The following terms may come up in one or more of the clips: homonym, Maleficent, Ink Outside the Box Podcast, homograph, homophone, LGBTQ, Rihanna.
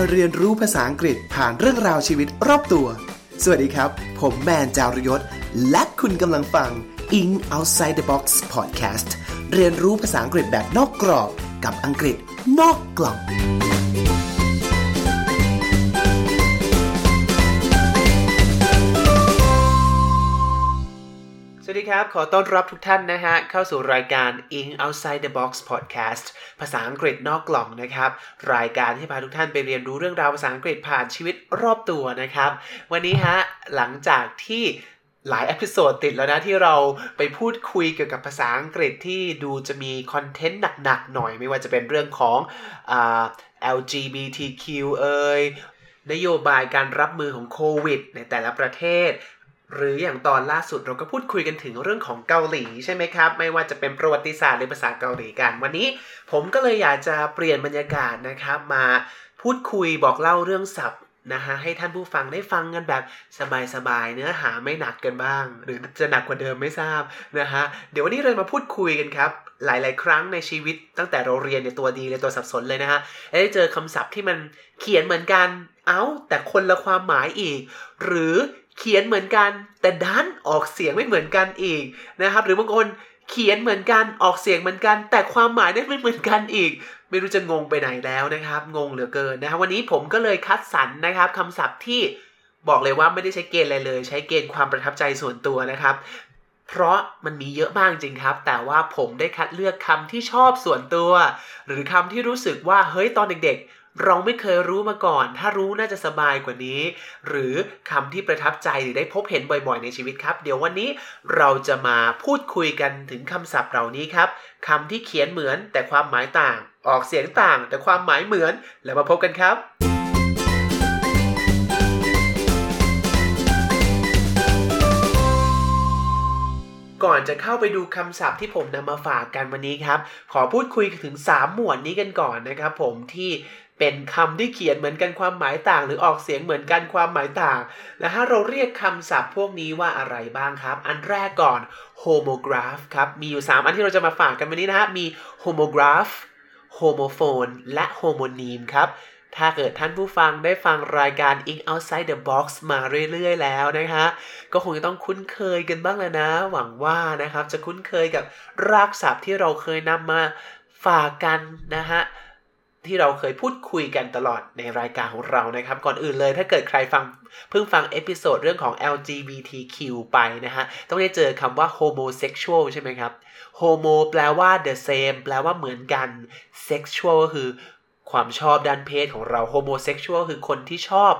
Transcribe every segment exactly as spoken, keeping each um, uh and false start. มาเรียนรู้ภาษาอังกฤษผ่านเรื่องราวชีวิตรอบตัวสวัสดีครับผมแมนจารยศและคุณกำลังฟัง Ink Outside the Box Podcast เรียนรู้ภาษาอังกฤษแบบนอกกรอบกับอังกฤษนอกกล่องสวัสดีครับขอต้อนรับทุกท่านนะฮะเข้าสู่รายการ Ink Outside the Box Podcast ภาษาอังกฤษนอกกล่องนะครับรายการที่พาทุกท่านไปเรียนรู้เรื่องราวภาษาอังกฤษผ่านชีวิตรอบตัวนะครับวันนี้ฮะหลังจากที่หลายเอพิโซดติดแล้วนะที่เราไปพูดคุยเกี่ยวกับภาษาอังกฤษที่ดูจะมีคอนเทนต์หนักๆหน่อยไม่ว่าจะเป็นเรื่องของอ่า แอล จี บี ที คิว เอ่ยนโยบายการรับมือของโควิดในแต่ละประเทศหรืออย่างตอนล่าสุดเราก็พูดคุยกันถึงเรื่องของเกาหลีใช่ไหมครับไม่ว่าจะเป็นประวัติศาสตร์หรือภาษาเกาหลีกันวันนี้ผมก็เลยอยากจะเปลี่ยนบรรยากาศนะครับมาพูดคุยบอกเล่าเรื่องศัพท์นะฮะให้ท่านผู้ฟังได้ฟังกันแบบสบายๆเนื้อหาไม่หนักเกินบ้างหรือจะหนักกว่าเดิมไม่ทราบนะฮะเดี๋ยววันนี้เรามาพูดคุยกันครับหลายๆครั้งในชีวิตตั้งแต่เราเรียนในตัวดีเลยตัวสับสนเลยนะฮะได้เจอคำศัพท์ที่มันเขียนเหมือนกันเอ้าแต่คนละความหมายอีกหรือเขียนเหมือนกันแต่ดันออกเสียงไม่เหมือนกันอีกนะครับหรือบางคนเขียนเหมือนกันออกเสียงเหมือนกันแต่ความหมายได้ไม่เหมือนกันอีกไม่รู้จะงงไปไหนแล้วนะครับงงเหลือเกินนะครับวันนี้ผมก็เลยคัดสรรนะครับคำศัพท์ที่บอกเลยว่าไม่ได้ใช้เกณฑ์อะไรเลยใช้เกณฑ์ความประทับใจส่วนตัวนะครับเพราะมันมีเยอะมากจริงครับแต่ว่าผมได้คัดเลือกคำที่ชอบส่วนตัวหรือคำที่รู้สึกว่าเฮ้ยตอนเด็กเราไม่เคยรู้มาก่อนถ้ารู้น่าจะสบายกว่านี้หรือคำที่ประทับใจหรือได้พบเห็นบ่อยๆในชีวิตครับเดี๋ยววันนี้เราจะมาพูดคุยกันถึงคำศัพท์เหล่านี้ครับคำที่เขียนเหมือนแต่ความหมายต่างออกเสียงต่างแต่ความหมายเหมือนแล้วมาพบกันครับก่อนจะเข้าไปดูคำศัพท์ที่ผมนำมาฝากกันวันนี้ครับขอพูดคุยถึงสามหมวดนี้กันก่อนนะครับผมที่เป็นคำที่เขียนเหมือนกันความหมายต่างหรือออกเสียงเหมือนกันความหมายต่างและถ้าเราเรียกคำศัพท์พวกนี้ว่าอะไรบ้างครับอันแรกก่อน homograph ครับมีอยู่สามอันที่เราจะมาฝากกันวันนี้นะฮะมี homograph homophone และ homonym ครับถ้าเกิดท่านผู้ฟังได้ฟังรายการ Ink Outside the Box มาเรื่อยๆแล้วนะคะก็คงจะต้องคุ้นเคยกันบ้างแล้วนะหวังว่านะครับจะคุ้นเคยกับรากศัพท์ที่เราเคยนำมาฝากกันนะฮะที่เราเคยพูดคุยกันตลอดในรายการของเรานะครับก่อนอื่นเลยถ้าเกิดใครฟังเพิ่งฟังเอพิโซดเรื่องของ แอล จี บี ที คิว ไปนะฮะต้องได้เจอคำว่า homosexual ใช่ไหมครับ homo แปลว่า the same แปลว่าเหมือนกัน sexual ก็คือความชอบด้านเพศของเรา homosexual คือคนที่ชอบ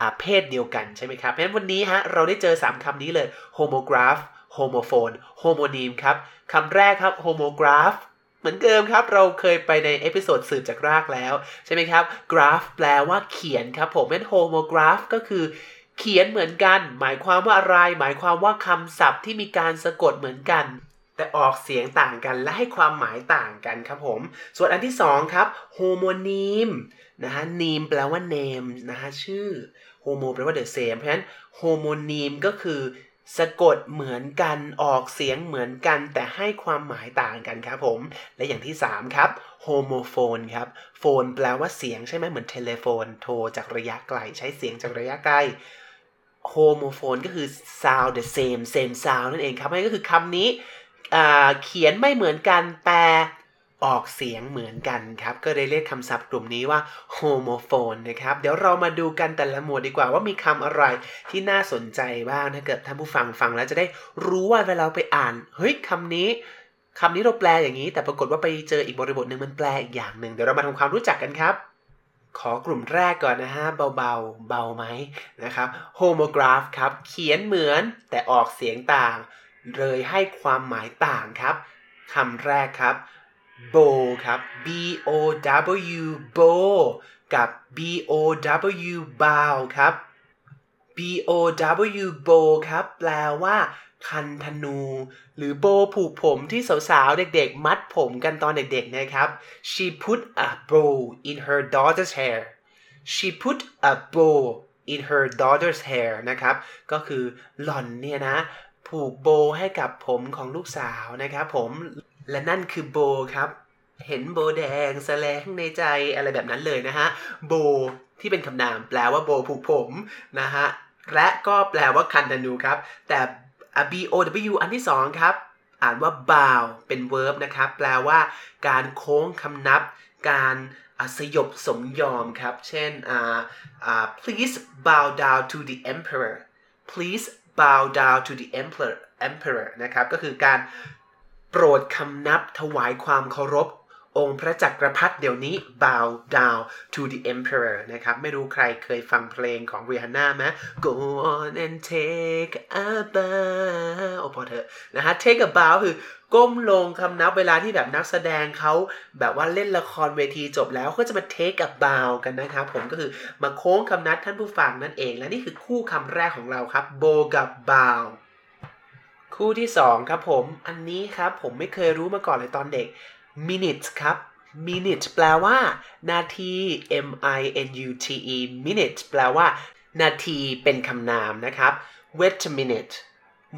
อาเพศเดียวกันใช่ไหมครับเพราะฉะนั้นวันนี้ฮะเราได้เจอสามคำนี้เลย homograph homophone homonym ครับคำแรกครับ homographเหมือนเดิมครับเราเคยไปในเอพิโซดสืบจากรากแล้วใช่ไหมครับกราฟแปลว่าเขียนครับผมเป็นโฮโมกราฟก็คือเขียนเหมือนกันหมายความว่าอะไรหมายความว่าคำศัพท์ที่มีการสะกดเหมือนกันแต่ออกเสียงต่างกันและให้ความหมายต่างกันครับผมส่วนอันที่สองครับโฮโมนีมนะฮะนีมแปลว่าเนมนะฮะชื่อโฮโมแปลว่าเดอะเซมเพราะฉะนั้นโฮโมนีมก็คือสะกดเหมือนกันออกเสียงเหมือนกันแต่ให้ความหมายต่างกันครับผมและอย่างที่สามครับโฮโมโฟนครับโฟนแปลว่าเสียงใช่ไหมเหมือนเทเลโฟนโทรจากระยะไกลใช้เสียงจากระยะไกลโฮโมโฟนก็คือ sound the same same sound นั่นเองครับนั่นก็คือคำนี้เขียนไม่เหมือนกันแต่ออกเสียงเหมือนกันครับก็เลยเรียกคำศัพท์กลุ่มนี้ว่าโฮโมโฟนนะครับเดี๋ยวเรามาดูกันแต่ละหมวดดีกว่าว่ามีคำอะไรที่น่าสนใจบ้างถ้าเกิดท่านผู้ฟังฟังแล้วจะได้รู้ว่าเวลาไปอ่านเฮ้ยคำนี้คำนี้เราแปลอย่างนี้แต่ปรากฏว่าไปเจออีกบริบทนึงมันแปลอีกอย่างนึงเดี๋ยวเรามาทำความรู้จักกันครับขอกลุ่มแรกก่อนนะฮะเบาๆเบาไหมนะครับโฮโมกราฟครับเขียนเหมือนแต่ออกเสียงต่างเลยให้ความหมายต่างครับคำแรกครับbow ครับ b o w bow กับ b o w bow ครับ b o w bow ครับแปลว่าคันธนูหรือโบผูกผมที่สาวๆเด็กๆมัดผมกันตอนเด็กๆนะครับ she put a bow in her daughter's hair she put a bow in her daughter's hair นะครับก็คือหล่อนเนี่ยนะผูกโบให้กับผมของลูกสาวนะครับผมและนั่นคือโบครับ เห็นโบแดงแสลงในใจอะไรแบบนั้นเลยนะฮะโบที่เป็นคำนามแปลว่าโบผูกผมนะฮะและก็แปลว่าคันธนูครับแต่ บี โอ ดับเบิลยู อันที่สองครับอ่านว่า bow เป็น verb นะครับแปลว่าการโค้งคำนับการสยบสมยอมครับเช่น uh, uh, please bow down to the emperor please bow down to the emperor emperor นะครับก็คือการโปรดคำนับถวายความเคารพองค์พระจักรพรรดิเดี๋ยวนี้ bow down to the emperor นะครับไม่รู้ใครเคยฟังเพลงของ Rihanna ไหม go on and take a bow โอ้พอเถอะนะฮะ take a bow คือก้มลงคำนับเวลาที่แบบนักแสดงเขาแบบว่าเล่นละครเวทีจบแล้วก็จะมา take a bow กันนะครับผมก็คือมาโค้งคำนับท่านผู้ฟังนั่นเองและนี่คือคู่คำแรกของเราครับ bow กับ bowคู่ที่สองครับผมอันนี้ครับผมไม่เคยรู้มาก่อนเลยตอนเด็ก minutes ครับ minutes แปลว่านาที m i n u t e minutes แปลว่านาทีเป็นคำนามนะครับ wait a minute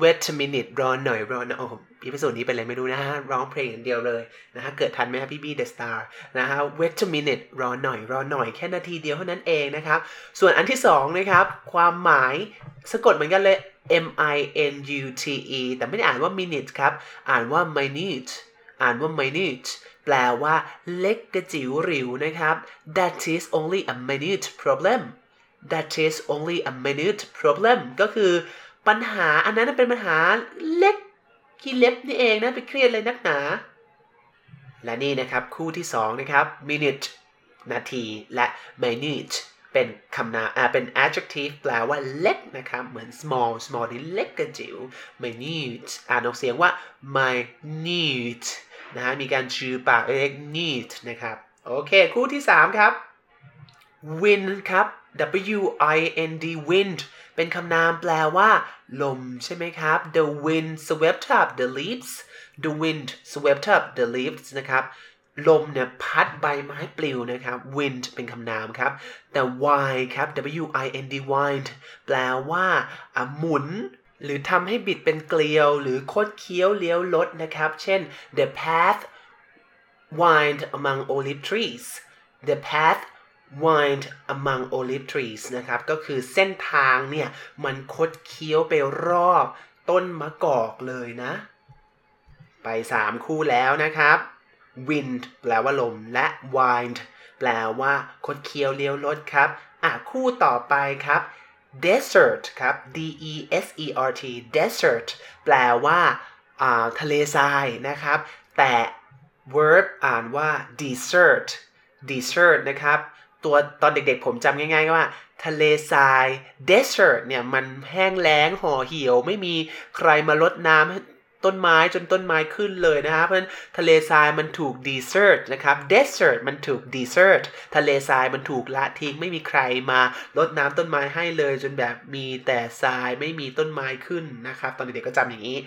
wait a minute รอหน่อยรอหน่อยโอ้โหพี่พิสูจน์นี้เป็นอะไรไม่รู้นะฮะร้องเพลงอย่างเดียวเลยนะฮะเกิดทันไหมครับพี่บีเดอะสตาร์นะฮะ wait a minute รอหน่อยรอหน่อยแค่นาทีเดียวเท่านั้นเองนะครับส่วนอันที่สองนะครับความหมายสะกดเหมือนกันเลยminute แต่ไม่ได้อ่านว่า minute ครับอ่านว่า minute อ่านว่า minute แปลว่าเล็กกระจิ๋วหริวนะครับ that is only a minute problem that is only a minute problem ก็คือปัญหาอันนั้นเป็นปัญหาเล็กขี้เล็บนี่เองนะไปเครียดเลยนักหนาและนี่นะครับคู่ที่สองนะครับ minute นาทีและ minuteเป็นคำนามเป็น adjective แปลว่าเล็กนะครับเหมือน small small นี่เล็กกระจิ๋ว minute อ่านออกเสียงว่า minute นะฮะมีการชือปากเล็ก neat นะครับโอเคคู่ที่สามครับ wind ครับ w i n d wind เป็นคำนามแปลว่าลมใช่ไหมครับ the wind swept up the leaves the wind swept up the leaves นะครับลมเนี่ยพัดใบไม้ปลิวนะครับ wind เป็นคำนามครับแต่ wind ครับ w i n d wind แปลว่าหมุนหรือทำให้บิดเป็นเกลียวหรือคดเคี้ยวเลี้ยวลดนะครับเช่น the path wind among olive trees the path wind among olive trees นะครับก็คือเส้นทางเนี่ยมันคดเคี้ยวไปรอบต้นมะกอกเลยนะไปสามคู่แล้วนะครับwind แปลว่าลมและ wind แปลว่าคดเคี้ยวเลี้ยวลดครับอ่ะคู่ต่อไปครับ desert ครับ d e s e r t desert แปลว่าอ่าทะเลทรายนะครับแต่ verb อ่านว่า desert desert นะครับตัวตอนเด็กๆผมจำง่ายๆว่าทะเลทราย desert เนี่ยมันแห้งแล้งห่อเหี่ยวไม่มีใครมารดน้ำต้นไม้จนต้นไม้ขึ้นเลยนะครับเพราะฉะนั้นทะเลทรายมันถูก desert นะครับ desert มันถูก desert ทะเลทรายมันถูกละทิ้งไม่มีใครมารดน้ำต้นไม้ให้เลยจนแบบมีแต่ทรายไม่มีต้นไม้ขึ้นนะครับตอนเด็กๆก็จำอย่างนี้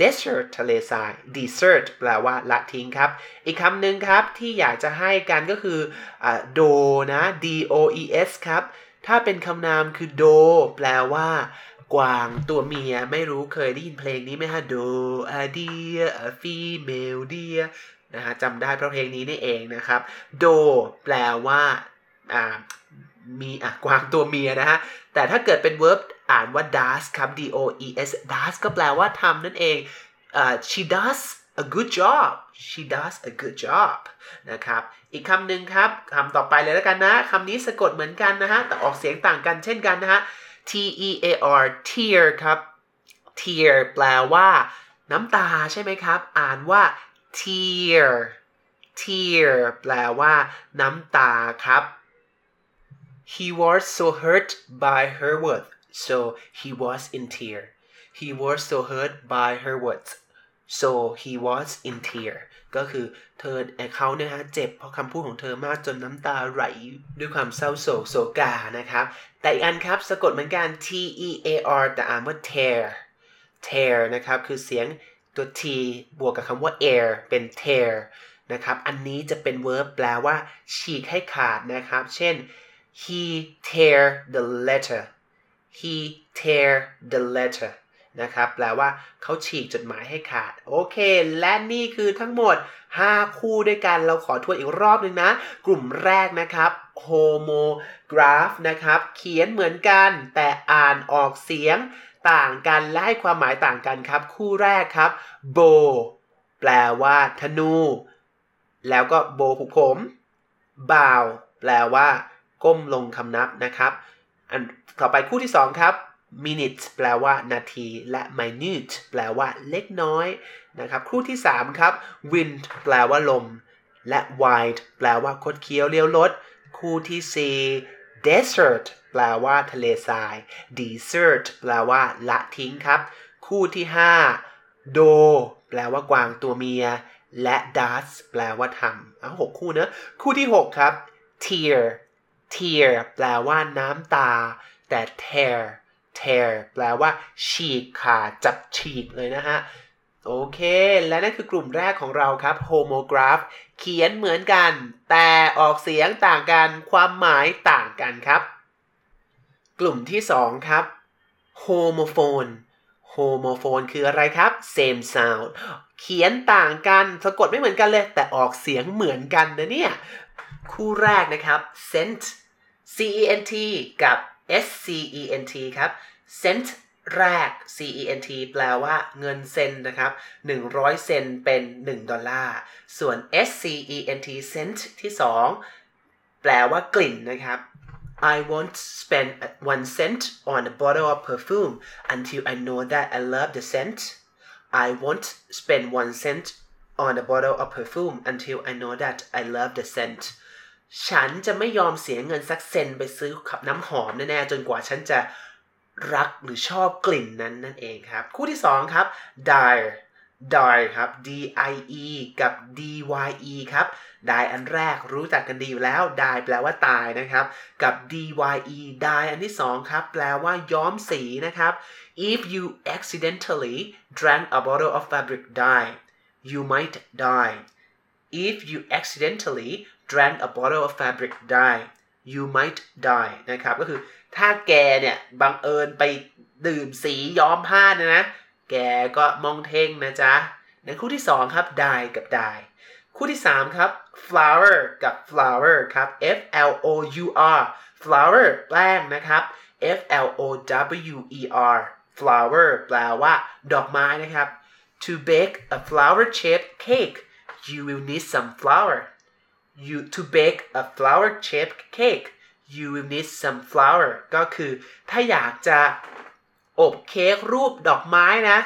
desert ทะเลทราย desert แปลว่าละทิ้งครับอีกคำหนึ่งครับที่อยากจะให้กันก็คืออ่า do นะ d o e s ครับถ้าเป็นคำนามคือ do แปลว่ากวางตัวเมียไม่รู้เคยได้ยินเพลงนี้ไหมฮะ Do a deer a female deer นะฮะจำได้เพราะเพลงนี้นี่เองนะครับ Do แปลว่าอ่ามีอ่ะกวางตัวเมียนะฮะแต่ถ้าเกิดเป็น verb อ่านว่า does ครับ D O E S does ก็แปลว่าทำนั่นเองอ่า she does a good job she does a good job นะครับอีกคำหนึ่งครับคำต่อไปเลยแล้วกันนะคำนี้สะกดเหมือนกันนะฮะแต่ออกเสียงต่างกันเช่นกันนะฮะtear tear ครับ tear แปลว่าน้ำตาใช่ไหมครับอ่านว่า tear tear แปลว่าน้ำตาครับ he was so hurt by her words so he was in tear he was so hurt by her words so he was in tear ก็คือเธอเขาเนี่ยฮะเจ็บเพราะคำพูดของเธอมากจนน้ำตาไหลด้วยความเศร้าโศกโศกานะครับแต่อีกอันครับสะกดเหมือนกัน T E A R แต่อ่านว่า tear tear นะครับคือเสียงตัว T บวกกับคำว่า air เป็น tear นะครับอันนี้จะเป็น verb แปลว่าฉีกให้ขาดนะครับเช่น he tear the letter he tear the letter นะครับแปลว่าเขาฉีกจดหมายให้ขาดโอเคและนี่คือทั้งหมดห้าคู่ด้วยกันเราขอทวนอีกรอบนึงนะกลุ่มแรกนะครับhomograph นะครับเขียนเหมือนกันแต่อ่านออกเสียงต่างกันและให้ความหมายต่างกันครับคู่แรกครับ bow แปลว่าธนูแล้วก็ bow ผูกผม bow แปลว่าก้มลงคำนับนะครับอันต่อไปคู่ที่สองครับminutes แปลว่านาทีและ minute แปลว่าเล็กน้อยนะครับคู่ที่สามครับ wind แปลว่าลมและ wide แปลว่าคดเคี้ยวเลี้ยวรถคู่ที่สี่ desert แปลว่าทะเลทราย desert แปลว่าละทิ้งครับคู่ที่ห้า doe แปลว่ากวางตัวเมียและ does แปลว่าทำเอาหกคู่นะคู่ที่หกครับ tear tear แปลว่าน้ำตาแต่ tear tear แปลว่าฉีกขาดจับฉีกเลยนะฮะโอเคและนั่นคือกลุ่มแรกของเราครับ homograph เขียนเหมือนกันแต่ออกเสียงต่างกันความหมายต่างกันครับกลุ่มที่สองครับ homophone homophone คืออะไรครับ same sound เขียนต่างกันสะกดไม่เหมือนกันเลยแต่ออกเสียงเหมือนกันนะเนี่ยคู่แรกนะครับ scent c e n t กับS C E N T ครับ cent แรก C E N T แปลว่าเงินเซนนะครับหนึ่งร้อยเซนเป็นหนึ่งดอลลาร์ส่วน S C E N T cent ที่สองแปลว่ากลิ่นนะครับ I won't spend one cent on a bottle of perfume until I know that I love the scent. I won't spend one cent on a bottle of perfume until I know that I love the scent.ฉันจะไม่ยอมเสียเงินสักเซนไปซื้อขับน้ำหอมแน่ๆจนกว่าฉันจะรักหรือชอบกลิ่นนั้นนั่นเองครับคู่ที่สองครับ die die ครับ D I E กับ D Y E ครับ die อันแรกรู้จักกันดีอยู่แล้ว die แปลว่าตายนะครับกับ D Y E die อันที่สองครับแปลว่าย้อมสีนะครับ if you accidentally drank a bottle of fabric dye you might die if you accidentallyDrank a bottle of fabric dye you might die นะครับก็คือถ้าแกเนี่ยบังเอิญไปดื่มสีย้อมผ้านะนะแกก็มองเท่งนะจ๊ะในคู่ที่สองครับ dye กับ dye คู่ที่สามครับ flower กับ flower ครับ f l o u r flower แปลงนะครับ f l o w e r flower แปลว่าดอกไม้นะครับ to bake a flower shaped cake you will need some flour You to bake a flower shaped cake, you will need some flour. ก็คือถ้าอยากจะอบเค้กรูปดอกไม้นะ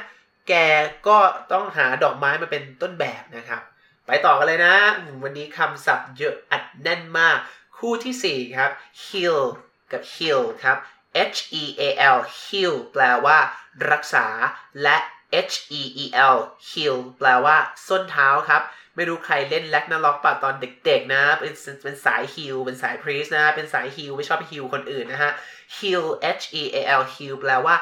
แกก็ต้องหาดอกไม้มาเป็นต้นแบบนะครับไปต่อกันเลยนะวันนี้คำศัพท์เยอะอัดแน่นมากคู่ที่สี่ครับ heal กับ heal ครับ H E A L heal แปลว่ารักษาและ H E E L heal แปลว่าส้นเท้าครับไม่รู้ใครเล่นแล็กนาล็อกป่ะตอนเด็กๆนะเป็นเป็นสายฮิลเป็นสายพรีสนะเป็นสายฮิลไม่ชอบฮิลคนอื่นนะฮะฮิล H E A L ฮิลแปลว่า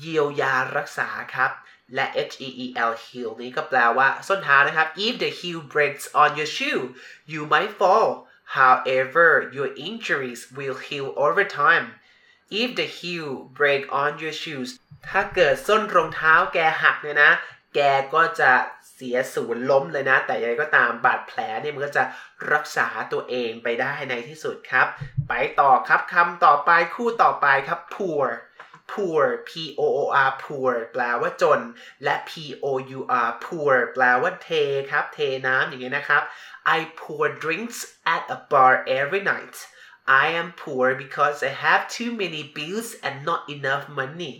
เยียวยารักษาครับและ H E E L ฮิลนี้ก็แปลว่าส้นเท้านะครับ If the heel breaks on your shoe you might fall however your injuries will heal over time if the heel break on your shoes ถ้าเกิดส้นรองเท้าแกหักเนี่ยนะแกก็จะเสียศูนย์ล้มเลยนะแต่ยังไงก็ตามบาดแผลเนี่ยมันก็จะรักษาตัวเองไปได้ในที่สุดครับไปต่อครับคำต่อไปคู่ต่อไปครับ poor poor p o o r poor แปลว่าจนและ p o u r poor แปลว่าเทครับเทน้ำอย่างเงี้ยนะครับ I pour drinks at a bar every night I am poor because I have too many bills and not enough money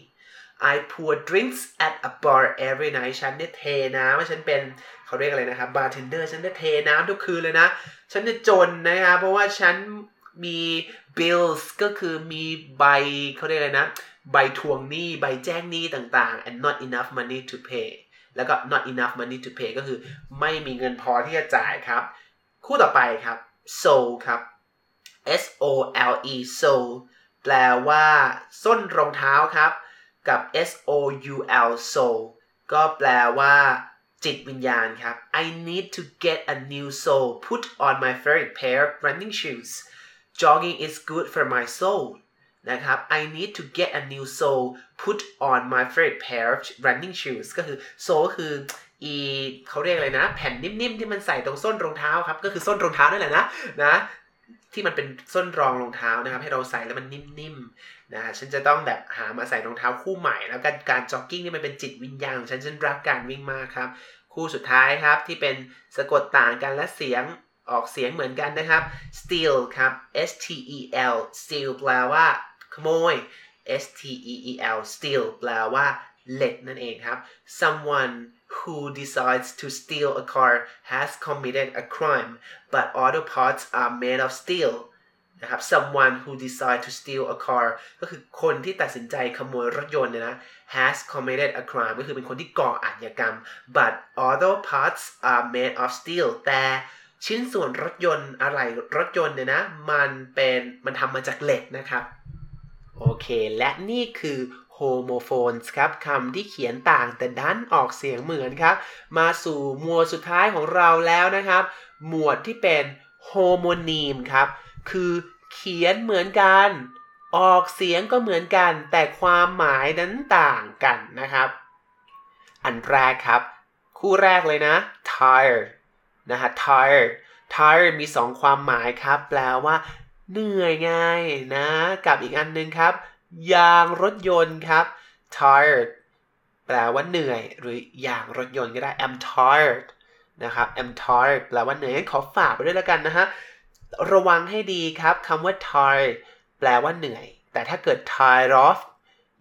I pour drinks at a bar every night ฉันเนี่ยเทน้ำฉันเป็นเขาเรียกอะไรนะครับบาร์เทนเดอร์ฉันเนี่ยเทน้ำทุกคืนเลยนะฉันเนี่ยจนนะครับเพราะว่าฉันมี bills ก็คือมีใบเขาเรียกอะไรนะใบทวงหนี้ใบแจ้งหนี้ต่างๆ and not enough money to pay แล้วก็ not enough money to pay ก็คือไม่มีเงินพอที่จะจ่ายครับคู่ต่อไปครับ soul ครับ S O L E soul แปลว่าส้นรองเท้าครับกับ S O U L soul ก็แปลว่าจิตวิญญาณครับ I need to get a new soul put on my favorite pair of running shoes jogging is good for my soul นะครับ I need to get a new sole put on my favorite pair of running shoes ก็คือ sole ก็คืออีเขาเรียกอะไรนะแผ่นนิ่มๆที่มันใส่ตรงส้นรองเท้าครับก็คือส้นรองเท้านั่นแหละนะนะที่มันเป็นส้นรองรองเท้านะครับให้เราใส่แล้วมันนิ่มๆนะฉันจะต้องแบบหามาใส่รองเท้าคู่ใหม่แล้วการการจ็อกกิ้งนี่มันเป็นจิตวิญญาณของฉันฉันรักการวิ่งมากครับคู่สุดท้ายครับที่เป็นสะกดต่างกันและเสียงออกเสียงเหมือนกันนะครับ steal ครับ S T E L steal แปลว่าขโมย S T E E L steal แปลว่าเล็กนั่นเองครับ someone who decides to steal a car has committed a crime but auto parts are made of steel นะครับ someone who decides to steal a car ก็คือคนที่ตัดสินใจขโมยรถยนต์เนี่ยนะ has committed a crime ก็คือเป็นคนที่ก่ออาชญากรรม but auto parts are made of steel แต่ชิ้นส่วนรถยนต์อะไหล่รถยนต์เนี่ยนะมันเป็นมันทำมาจากเหล็กนะครับโอเคและนี่คือ homophones ครับคำที่เขียนต่างแต่ดันออกเสียงเหมือนครับมาสู่หมวดสุดท้ายของเราแล้วนะครับหมวดที่เป็น homonym ครับคือเขียนเหมือนกันออกเสียงก็เหมือนกันแต่ความหมายนั้นต่างกันนะครับอันแรกครับคู่แรกเลยนะ tiredนะฮะ tired tired มีสองความหมายครับแปลว่าเหนื่อยไงนะกับอีกอันนึงครับยางรถยนต์ครับ tired แปลว่าเหนื่อยหรือยางรถยนต์ก็ได้ I'm tired นะครับ I'm tired แปลว่าเหนื่อยงั้นขอฝากไปด้วยแล้วกันนะฮะระวังให้ดีครับคำว่า tired แปลว่าเหนื่อยแต่ถ้าเกิด tired of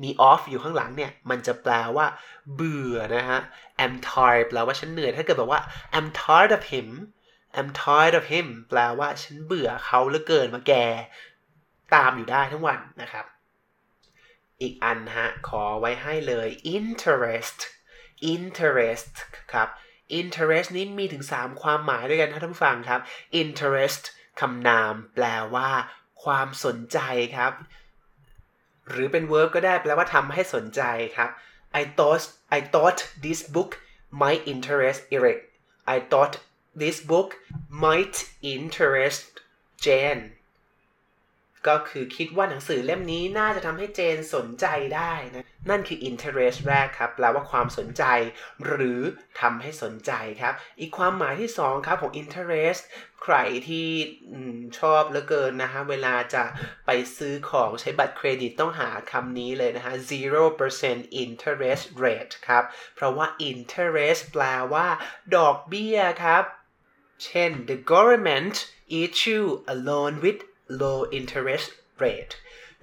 มี off อยู่ข้างหลังเนี่ยมันจะแปลว่าเบื่อนะฮะI'm tired แปลว่าฉันเหนื่อยถ้าเกิดแบบว่า I'm tired of him I'm tired of him แปลว่าฉันเบื่อเขาเหลือเกินมาแกตามอยู่ได้ทั้งวันนะครับอีกอันฮะขอไว้ให้เลย interest interest ครับ interest นี้มีถึงสามความหมายด้วยกันท่านผู้ฟังครับ interest คำนามแปลว่าความสนใจครับหรือเป็น verb ก็ได้แปลว่าทำให้สนใจครับI thought I thought this book might interest Eric. I thought this book might interest Jane. ก็คือคิดว่าหนังสือเล่มนี้น่าจะทำให้เจนสนใจได้นะนั่นคือ interest แรกครับแปลว่าความสนใจหรือทำให้สนใจครับอีกความหมายที่สองครับของ interest ใครที่ชอบเหลือเกินนะฮะเวลาจะไปซื้อของใช้บัตรเครดิตต้องหาคำนี้เลยนะฮะ zero percent interest rate ครับเพราะว่า interest แปลว่าดอกเบี้ยครับเช่น the government issue a loan with low interest rate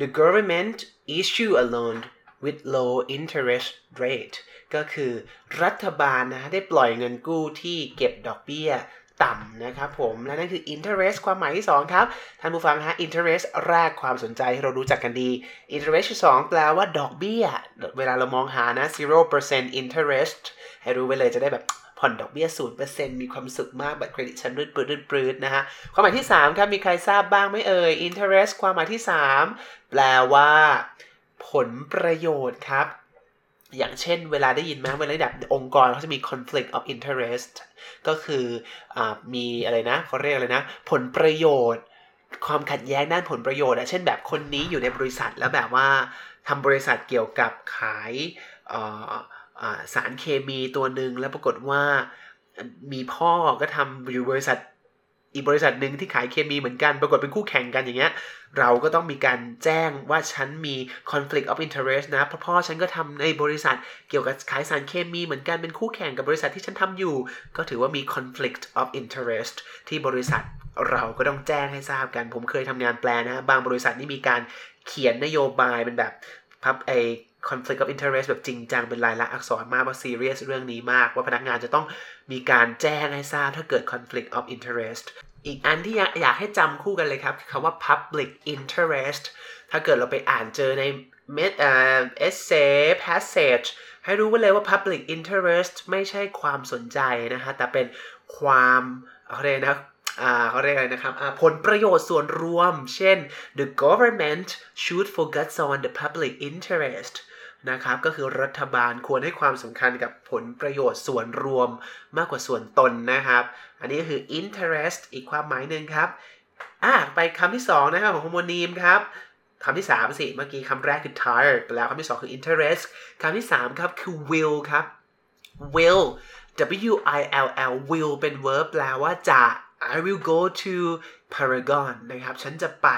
the government issue a loan with low interest rate ก็คือรัฐบาลนะได้ปล่อยเงินกู้ที่เก็บดอกเบี้ยต่ำนะครับผมและนั่นคือ interest ความหมายที่สองครับท่านผู้ฟังฮะ interest แรกความสนใจที่เรารู้จักกันดี interest ที่สองแปลว่าดอกเบี้ยเวลาเรามองหานะ zero percent interest ให้รู้ไว้เลยจะได้แบบผ่อนดอกเบี้ย ศูนย์เปอร์เซ็นต์ มีความสุขมากบัตรเครดิตชั้นรื่นปืดรื่นปืดนะฮะความหมายที่สามครับมีใครทราบบ้างไหมเอ่ย interest ความหมายที่สามแปลว่าผลประโยชน์ครับอย่างเช่นเวลาได้ยินมั้ยเวลาระดับองค์กรเขาจะมี conflict of interest ก็คืออ่ามีอะไรนะเขาเรียกอะไรนะผลประโยชน์ความขัดแย้งด้านผลประโยชน์อ่ะเช่นแบบคนนี้อยู่ในบริษัทแล้วแบบว่าทำบริษัทเกี่ยวกับขายเอ่ออ่าสารเคมีตัวนึงแล้วปรากฏว่ามีพ่อก็ทำอยู่บริษัทอีกบริษัทนึงที่ขายเคมีเหมือนกันปรากฏเป็นคู่แข่งกันอย่างเงี้ยเราก็ต้องมีการแจ้งว่าฉันมี conflict of interest นะเพราะพ่อฉันก็ทำในบริษัทเกี่ยวกับขายสารเคมีเหมือนกันเป็นคู่แข่งกับบริษัทที่ฉันทำอยู่ก็ถือว่ามี conflict of interest ที่บริษัทเราก็ต้องแจ้งให้ทราบกันผมเคยทำงานแปลนะบางบริษัทนี่มีการเขียนนโยบายเป็นแบบพับไอ conflict of interest แบบจริงจังเป็นลายลักษณ์อักษรมากว่า serious เรื่องนี้มากว่าพนักงานจะต้องมีการแจ้งให้ทราบถ้าเกิด conflict of interestอีกอันที่อยากให้จำคู่กันเลยครับคือคำว่า public interest ถ้าเกิดเราไปอ่านเจอใน essay passage ให้รู้ไว้เลยว่า public interest ไม่ใช่ความสนใจนะฮะแต่เป็นความเขาเรียกนะเขาเรียกอะไรนะครับผลประโยชน์ส่วนรวมเช่น the government should focus on the public interestนะครับก็คือรัฐบาลควรให้ความสำคัญกับผลประโยชน์ส่วนรวมมากกว่าส่วนตนนะครับอันนี้ก็คือ interest อีกความหมายหนึ่งครับอ่ะไปคำที่สองนะครับของ homonym ครับ คำที่สามสิเมื่อกี้คำแรกคือ tired ไปแล้วคำที่สองคือ interest คำที่สามครับคือ will ครับ will w i l l will เป็น verb แปลว่าจะ I will go to Paragon นะครับฉันจะไป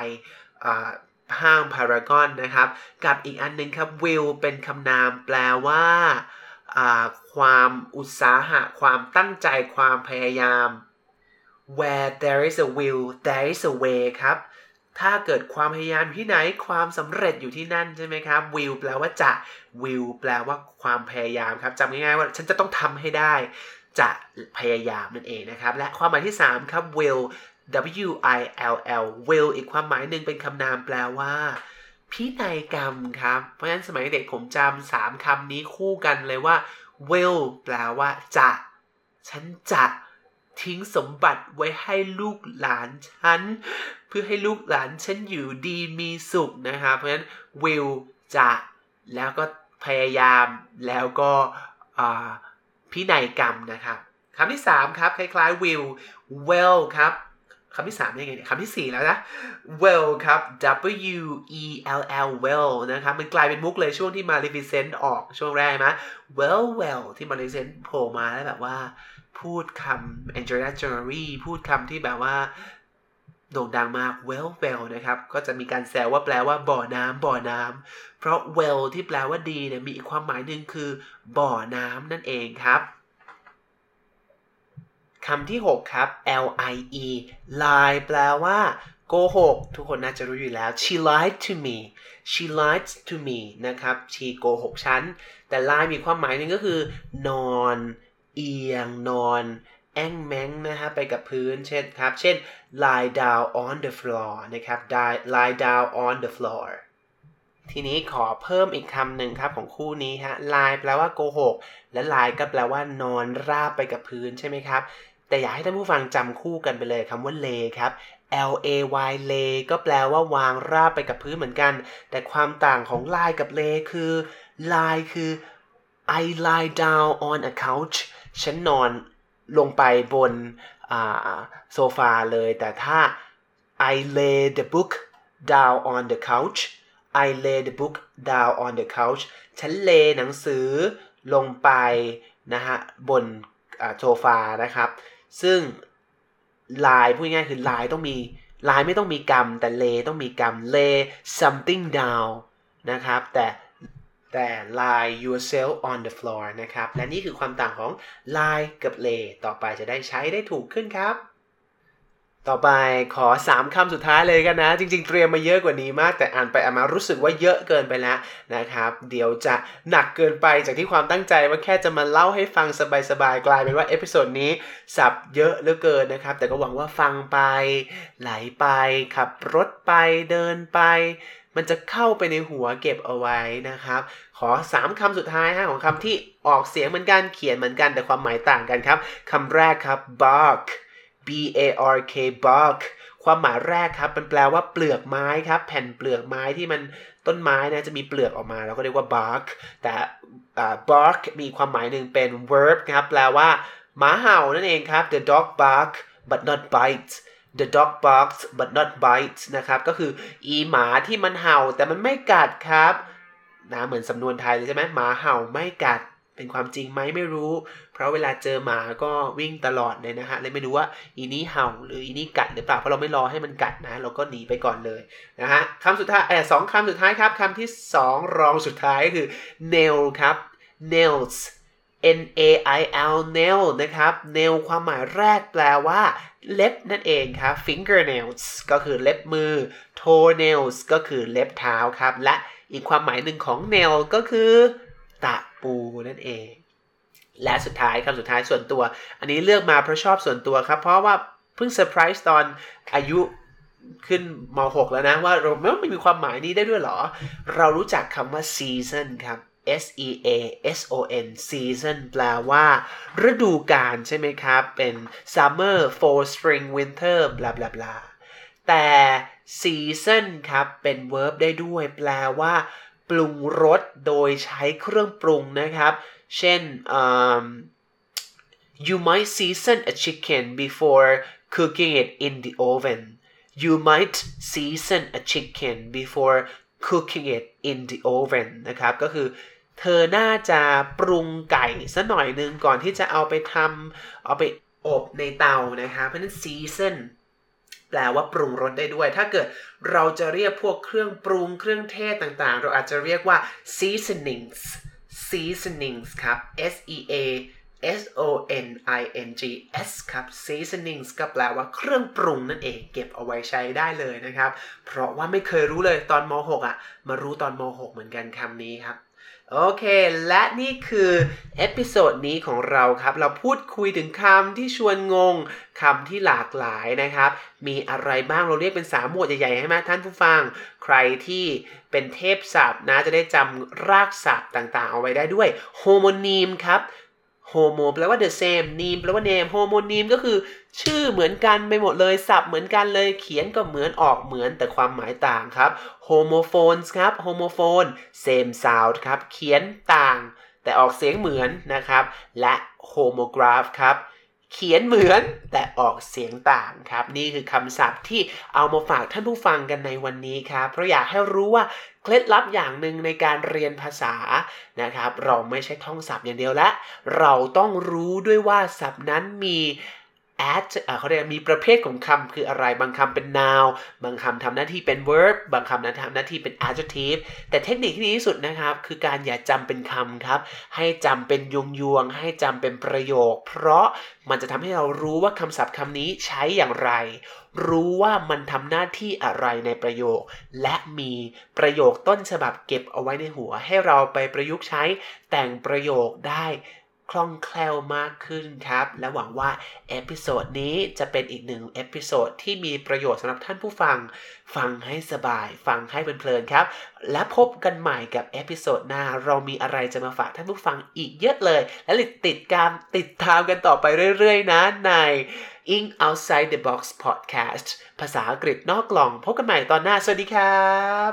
ห้าง Paragon นะครับกับอีกอันนึงครับ will เป็นคำนามแปลว่าความอุตสาหะความตั้งใจความพยายาม where there is a will there is a way ครับถ้าเกิดความพยายามที่ไหนความสำเร็จอยู่ที่นั่นใช่ไหมครับ will แปลว่าจะ will แปลว่าความพยายามครับจำง่ายๆว่าฉันจะต้องทำให้ได้จะพยายามนั่นเองนะครับและความหมายที่สามครับ will w i l l will อีกความหมายหนึ่งเป็นคำนามแปลว่าพินัยกรรมครับเพราะฉะนั้นสมัยเด็กผมจำสามคำนี้คู่กันเลยว่า will แปลว่าจะฉันจะทิ้งสมบัติไว้ให้ลูกหลานฉันเพื่อให้ลูกหลานฉันอยู่ดีมีสุขนะครับเพราะฉะนั้น will จะแล้วก็พยายามแล้วก็พินัยกรรมนะครับคำที่สามครับคล้ายๆ will well ครับคำที่สามได้ไงเนี่ยคำที่สี่แล้วนะ well ครับ w e l l well นะครับมันกลายเป็นมุกเลยช่วงที่ Maleficent ออกช่วงแรกนะ well well ที่ Maleficent โผล่มาแล้วแบบว่าพูดคำ Angelina Jolie พูดคำที่แบบว่าโด่งดังมาก well well นะครับก็จะมีการแซวว่าแปลว่าบ่อน้ำบ่อน้ำเพราะ well ที่แปลว่าดีเนี่ยมีอีกความหมายหนึ่งคือบ่อน้ำนั่นเองครับคำที่หกครับ L I E lie แปลว่าโกหกทุกคนน่าจะรู้อยู่แล้ว she lied to me she lied to me นะครับ she โกหกฉันแต่ lie มีความหมายหนึ่งก็คือนอนเอียงนอนแอ้งแม้งนะฮะไปกับพื้นเช่นครับเช่น lie down on the floor นะครับ lie down on the floor ทีนี้ขอเพิ่มอีกคำหนึ่งครับของคู่นี้ฮะ lie แปลว่าโกหกและ lie ก็แปลว่านอนราบไปกับพื้นใช่ไหมครับแต่อยากให้ท่านผู้ฟังจำคู่กันไปเลยคำว่า lay ครับ l a y lay ก็แปลว่าวางราบไปกับพื้นเหมือนกันแต่ความต่างของ lie กับ lay คือ lie คือ I lie down on a couch ฉันนอนลงไปบนโซฟาเลยแต่ถ้า I lay the book down on the couch I lay the book down on the couch ฉันเลหนังสือลงไปนะฮะบนโซฟานะครับซึ่ง lie พูดง่ายๆคือ lie ต้องมี lie ไม่ต้องมีกรรมแต่ lay ต้องมีกรรม lay something down นะครับแต่แต่ lie yourself on the floor นะครับและนี่คือความต่างของ lie กับ lay ต่อไปจะได้ใช้ได้ถูกขึ้นครับต่อไปขอสามคำสุดท้ายเลยกันนะจริงๆเตรียมมาเยอะกว่านี้มากแต่อ่านไปอ่านมารู้สึกว่าเยอะเกินไปแล้วนะครับเดี๋ยวจะหนักเกินไปจากที่ความตั้งใจว่าแค่จะมาเล่าให้ฟังสบายๆกลายเป็นว่าเอพิโซดนี้สับเยอะเหลือเกินนะครับแต่ก็หวังว่าฟังไปไหลไปขับรถไปเดินไปมันจะเข้าไปในหัวเก็บเอาไว้นะครับขอสามคำสุดท้ายฮะของคำที่ออกเสียงเหมือนกันเขียนเหมือนกันแต่ความหมายต่างกันครับคำแรกครับ bark b a r k bark ความหมายแรกครับมันแปลว่าเปลือกไม้ครับแผ่นเปลือกไม้ที่มันต้นไม้นะจะมีเปลือกออกมาเราก็เรียกว่า bark แต่ bark มีความหมายหนึ่งเป็น verb ครับแปลว่าหมาเห่านั่นเองครับ the dog bark but not bite the dog barks but not bite นะครับก็คืออีหมาที่มันเห่าแต่มันไม่กัดครับนะเหมือนสำนวนไทยเลยใช่ไหมหมาเห่าไม่กัดเป็นความจริงไหมไม่รู้เพราะเวลาเจอหมาก็วิ่งตลอดเลยนะฮะเลยไม่รู้ว่าอีนี่เห่าหรืออีนี่กัดหรือเปล่าเพราะเราไม่รอให้มันกัดนะเราก็หนีไปก่อนเลยนะฮะคำสุดท้ายเออสองคำสุดท้ายครับคำที่สองรองสุดท้ายคือ nail ครับ nails n a i l nail นะครับ nail ความหมายแรกแปลว่าเล็บนั่นเองครับ finger nails ก็คือเล็บมือ toe nails ก็คือเล็บเท้าครับและอีกความหมายหนึ่งของ nail ก็คือตะปูนั่นเองและสุดท้ายคำสุดท้ายส่วนตัวอันนี้เลือกมาเพราะชอบส่วนตัวครับเพราะว่าเพิ่งเซอร์ไพรส์ตอนอายุขึ้นม.หก แล้วนะว่าเราไม่มีความหมายนี้ได้ด้วยหรอเรารู้จักคำว่า season ครับ s e a s o n season แปลว่าฤดูกาลใช่ไหมครับเป็น summer fall spring winter บลาบลาบลาแต่ season ครับเป็น verb ได้ด้วยแปลว่าปรุงรสโดยใช้เครื่องปรุงนะครับเช่น um, you might season a chicken before cooking it in the oven you might season a chicken before cooking it in the oven นะครับก็คือเธอน่าจะปรุงไก่สักหน่อยนึงก่อนที่จะเอาไปทำเอาไปอบในเตานะคะเพราะฉะนั้น season แปลว่าปรุงรสได้ด้วยถ้าเกิดเราจะเรียกพวกเครื่องปรุงเครื่องเทศต่างๆเราอาจจะเรียกว่า seasonings seasonings ครับ s e a s o n i n g s ครับ seasonings ก็แปลว่าเครื่องปรุงนั่นเองเก็บเอาไว้ใช้ได้เลยนะครับเพราะว่าไม่เคยรู้เลยตอนม.หก อ่ะมารู้ตอนม.หก เหมือนกันคำนี้ครับโอเคและนี่คือเอพิโซดนี้ของเราครับเราพูดคุยถึงคำที่ชวนงงคำที่หลากหลายนะครับมีอะไรบ้างเราเรียกเป็นสามหมวดใหญ่ๆให้มาท่านผู้ฟังใครที่เป็นเทพศัพท์นะจะได้จำรากศัพท์ต่างๆเอาไว้ได้ด้วย homonym ครับ homo แปลว่า the same name แปลว่า name homonym ก็คือชื่อเหมือนกันไปหมดเลยศัพท์เหมือนกันเลยเขียนก็เหมือนออกเหมือนแต่ความหมายต่างครับ homophones ครับ homophone same sound ครับเขียนต่างแต่ออกเสียงเหมือนนะครับและ homograph ครับเขียนเหมือนแต่ออกเสียงต่างครับนี่คือคำศัพท์ที่เอามาฝากท่านผู้ฟังกันในวันนี้ครับเพราะอยากให้รู้ว่าเคล็ดลับอย่างหนึ่งในการเรียนภาษานะครับเราไม่ใช่ท่องศัพท์อย่างเดียวและเราต้องรู้ด้วยว่าศัพท์นั้นมีat เขาเรียกมีประเภทของคำคืออะไรบางคำเป็น noun บางคำทำหน้าที่เป็น verb บางคำนั้นทำหน้าที่เป็น adjective แต่เทคนิคที่ดีที่สุดนะครับคือการอย่าจำเป็นคำครับให้จำเป็นยวงๆให้จำเป็นประโยคเพราะมันจะทำให้เรารู้ว่าคำศัพท์คำนี้ใช้อย่างไรรู้ว่ามันทำหน้าที่อะไรในประโยคและมีประโยคต้นฉบับเก็บเอาไว้ในหัวให้เราไปประยุกต์ใช้แต่งประโยคได้คล่องแคล่วมากขึ้นครับและหวังว่าเอพิโซดนี้จะเป็นอีกหนึ่งเอพิโซดที่มีประโยชน์สำหรับท่านผู้ฟังฟังให้สบายฟังให้เพลินๆครับและพบกันใหม่กับเอพิโซดหน้าเรามีอะไรจะมาฝากท่านผู้ฟังอีกเยอะเลยและติดตามติดตามกันต่อไปเรื่อยๆนะใน Ink Outside the Box Podcast ภาษาอังกฤษนอกกล่องพบกันใหม่ตอนหน้าสวัสดีครับ